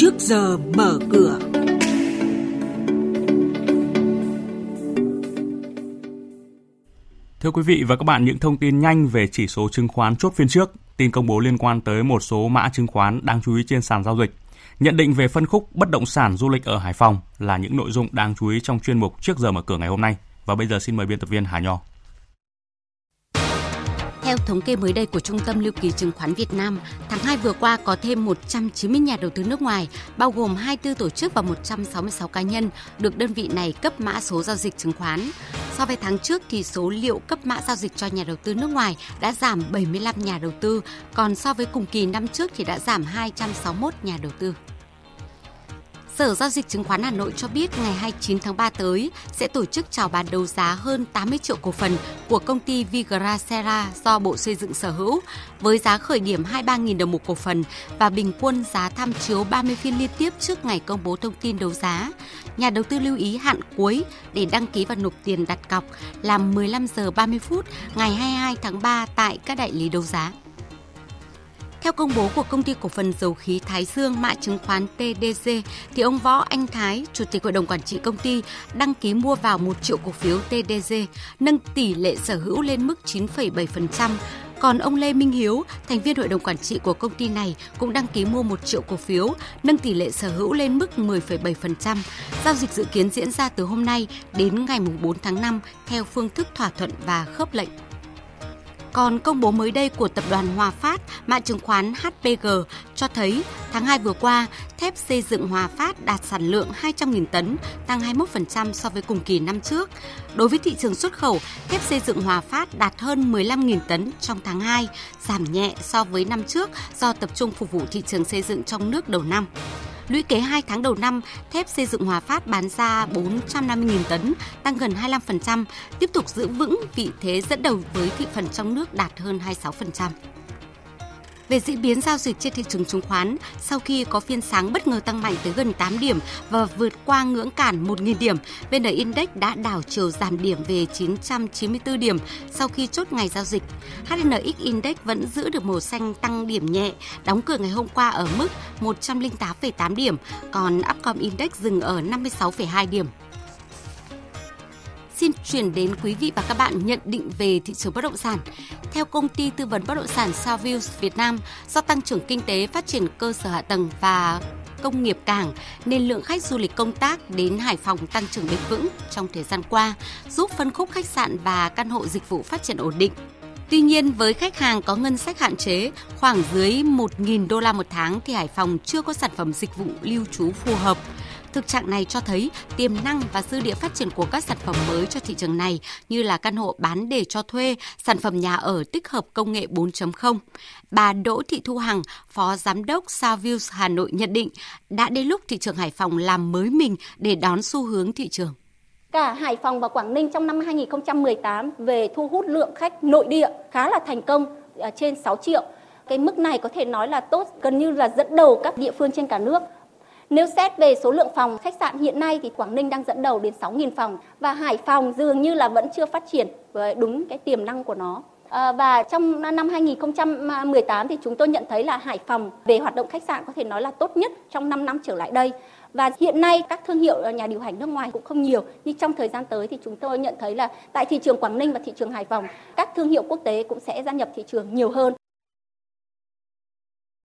Trước giờ mở cửa. Thưa quý vị và các bạn, những thông tin nhanh về chỉ số chứng khoán chốt phiên trước, tin công bố liên quan tới một số mã chứng khoán đáng chú ý trên sàn giao dịch. Nhận định về phân khúc bất động sản du lịch ở Hải Phòng là những nội dung đáng chú ý trong chuyên mục Trước giờ mở cửa ngày hôm nay. Và bây giờ xin mời biên tập viên Hà Nho. Theo thống kê mới đây của Trung tâm Lưu ký Chứng khoán Việt Nam, tháng 2 vừa qua có thêm 190 nhà đầu tư nước ngoài, bao gồm 24 tổ chức và 166 cá nhân, được đơn vị này cấp mã số giao dịch chứng khoán. So với tháng trước thì số liệu cấp mã giao dịch cho nhà đầu tư nước ngoài đã giảm 75 nhà đầu tư, còn so với cùng kỳ năm trước thì đã giảm 261 nhà đầu tư. Sở Giao dịch Chứng khoán Hà Nội cho biết ngày 29 tháng 3 tới sẽ tổ chức chào bán đấu giá hơn 80 triệu cổ phần của công ty Viglacera do Bộ Xây Dựng sở hữu với giá khởi điểm 23.000 đồng một cổ phần và bình quân giá tham chiếu 30 phiên liên tiếp trước ngày công bố thông tin đấu giá. Nhà đầu tư lưu ý hạn cuối để đăng ký và nộp tiền đặt cọc là 15 giờ 30 phút ngày 22 tháng 3 tại các đại lý đấu giá. Theo công bố của Công ty Cổ phần Dầu khí Thái Dương, mã chứng khoán TDC, thì ông Võ Anh Thái, Chủ tịch Hội đồng Quản trị công ty, đăng ký mua vào 1 triệu cổ phiếu TDC, nâng tỷ lệ sở hữu lên mức 9,7%. Còn ông Lê Minh Hiếu, thành viên Hội đồng Quản trị của công ty này, cũng đăng ký mua 1 triệu cổ phiếu, nâng tỷ lệ sở hữu lên mức 10,7%. Giao dịch dự kiến diễn ra từ hôm nay đến ngày 4 tháng 5 theo phương thức thỏa thuận và khớp lệnh. Còn công bố mới đây của tập đoàn Hòa Phát, mã chứng khoán HPG cho thấy tháng 2 vừa qua, thép xây dựng Hòa Phát đạt sản lượng 200.000 tấn, tăng 21% so với cùng kỳ năm trước. Đối với thị trường xuất khẩu, thép xây dựng Hòa Phát đạt hơn 15.000 tấn trong tháng 2, giảm nhẹ so với năm trước do tập trung phục vụ thị trường xây dựng trong nước đầu năm. Lũy kế 2 tháng đầu năm, thép xây dựng Hòa Phát bán ra 450.000 tấn, tăng gần 25%, tiếp tục giữ vững vị thế dẫn đầu với thị phần trong nước đạt hơn 26%. Về diễn biến giao dịch trên thị trường chứng khoán, sau khi có phiên sáng bất ngờ tăng mạnh tới gần 8 điểm và vượt qua ngưỡng cản 1.000 điểm, VN Index đã đảo chiều giảm điểm về 994 điểm sau khi chốt ngày giao dịch. HNX Index vẫn giữ được màu xanh tăng điểm nhẹ, đóng cửa ngày hôm qua ở mức 108,8 điểm, còn Upcom Index dừng ở 56,2 điểm. Xin chuyển đến quý vị và các bạn nhận định về thị trường bất động sản. Theo công ty tư vấn bất động sản Savills Việt Nam, do tăng trưởng kinh tế, phát triển cơ sở hạ tầng và công nghiệp cảng, nên lượng khách du lịch công tác đến Hải Phòng tăng trưởng bền vững trong thời gian qua, giúp phân khúc khách sạn và căn hộ dịch vụ phát triển ổn định. Tuy nhiên, với khách hàng có ngân sách hạn chế, khoảng dưới 1.000 đô la một tháng thì Hải Phòng chưa có sản phẩm dịch vụ lưu trú phù hợp. Thực trạng này cho thấy tiềm năng và dư địa phát triển của các sản phẩm mới cho thị trường này như là căn hộ bán để cho thuê, sản phẩm nhà ở tích hợp công nghệ 4.0. Bà Đỗ Thị Thu Hằng, Phó Giám đốc Savills Hà Nội nhận định đã đến lúc thị trường Hải Phòng làm mới mình để đón xu hướng thị trường. Cả Hải Phòng và Quảng Ninh trong năm 2018 về thu hút lượng khách nội địa khá là thành công, trên 6 triệu. Cái mức này có thể nói là tốt, gần như là dẫn đầu các địa phương trên cả nước. Nếu xét về số lượng phòng khách sạn hiện nay thì Quảng Ninh đang dẫn đầu đến 6.000 phòng và Hải Phòng dường như là vẫn chưa phát triển với đúng cái tiềm năng của nó. Và trong năm 2018 thì chúng tôi nhận thấy là Hải Phòng về hoạt động khách sạn có thể nói là tốt nhất trong 5 năm trở lại đây. Và hiện nay các thương hiệu nhà điều hành nước ngoài cũng không nhiều, nhưng trong thời gian tới thì chúng tôi nhận thấy là tại thị trường Quảng Ninh và thị trường Hải Phòng, các thương hiệu quốc tế cũng sẽ gia nhập thị trường nhiều hơn.